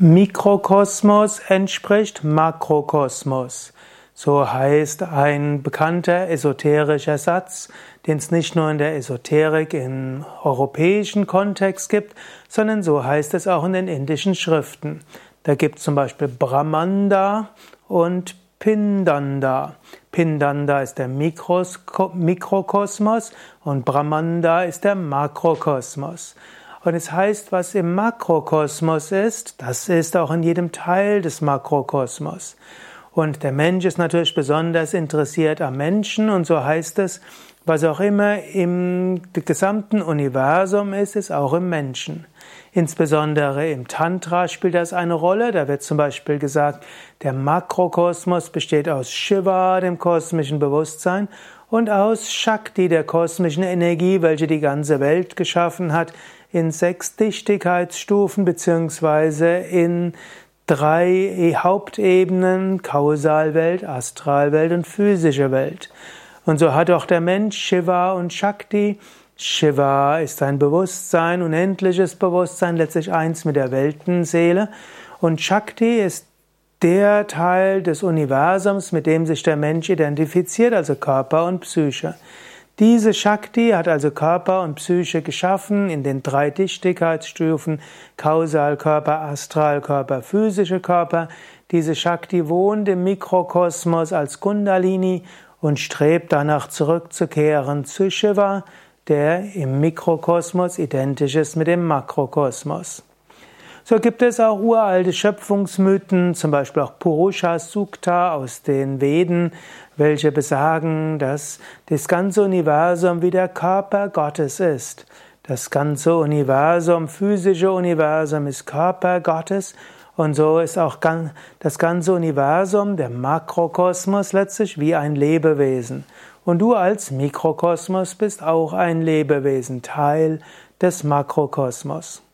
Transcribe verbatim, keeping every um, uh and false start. Mikrokosmos entspricht Makrokosmos. So heißt ein bekannter esoterischer Satz, den es nicht nur in der Esoterik im europäischen Kontext gibt, sondern so heißt es auch in den indischen Schriften. Da gibt es zum Beispiel Brahmanda und Pindanda. Pindanda ist der Mikros- Mikrokosmos und Brahmanda ist der Makrokosmos. Und es heißt, was im Makrokosmos ist, das ist auch in jedem Teil des Makrokosmos. Und der Mensch ist natürlich besonders interessiert am Menschen und so heißt es, was auch immer im gesamten Universum ist, ist auch im Menschen. Insbesondere im Tantra spielt das eine Rolle. Da wird zum Beispiel gesagt, der Makrokosmos besteht aus Shiva, dem kosmischen Bewusstsein, und aus Shakti, der kosmischen Energie, welche die ganze Welt geschaffen hat, in sechs Dichtigkeitsstufen beziehungsweise in drei Hauptebenen, Kausalwelt, Astralwelt und physische Welt. Und so hat auch der Mensch Shiva und Shakti. Shiva ist ein Bewusstsein, unendliches Bewusstsein, letztlich eins mit der Weltenseele. Und Shakti ist der Teil des Universums, mit dem sich der Mensch identifiziert, also Körper und Psyche. Diese Shakti hat also Körper und Psyche geschaffen in den drei Dichtigkeitsstufen, Kausalkörper, Astralkörper, physische Körper. Diese Shakti wohnt im Mikrokosmos als Kundalini und strebt danach zurückzukehren zu Shiva, der im Mikrokosmos identisch ist mit dem Makrokosmos. So gibt es auch uralte Schöpfungsmythen, zum Beispiel auch Purusha Sukta aus den Veden, welche besagen, dass das ganze Universum wie der Körper Gottes ist. Das ganze Universum, physische Universum ist Körper Gottes und so ist auch das ganze Universum, der Makrokosmos letztlich wie ein Lebewesen. Und du als Mikrokosmos bist auch ein Lebewesen, Teil des Makrokosmos.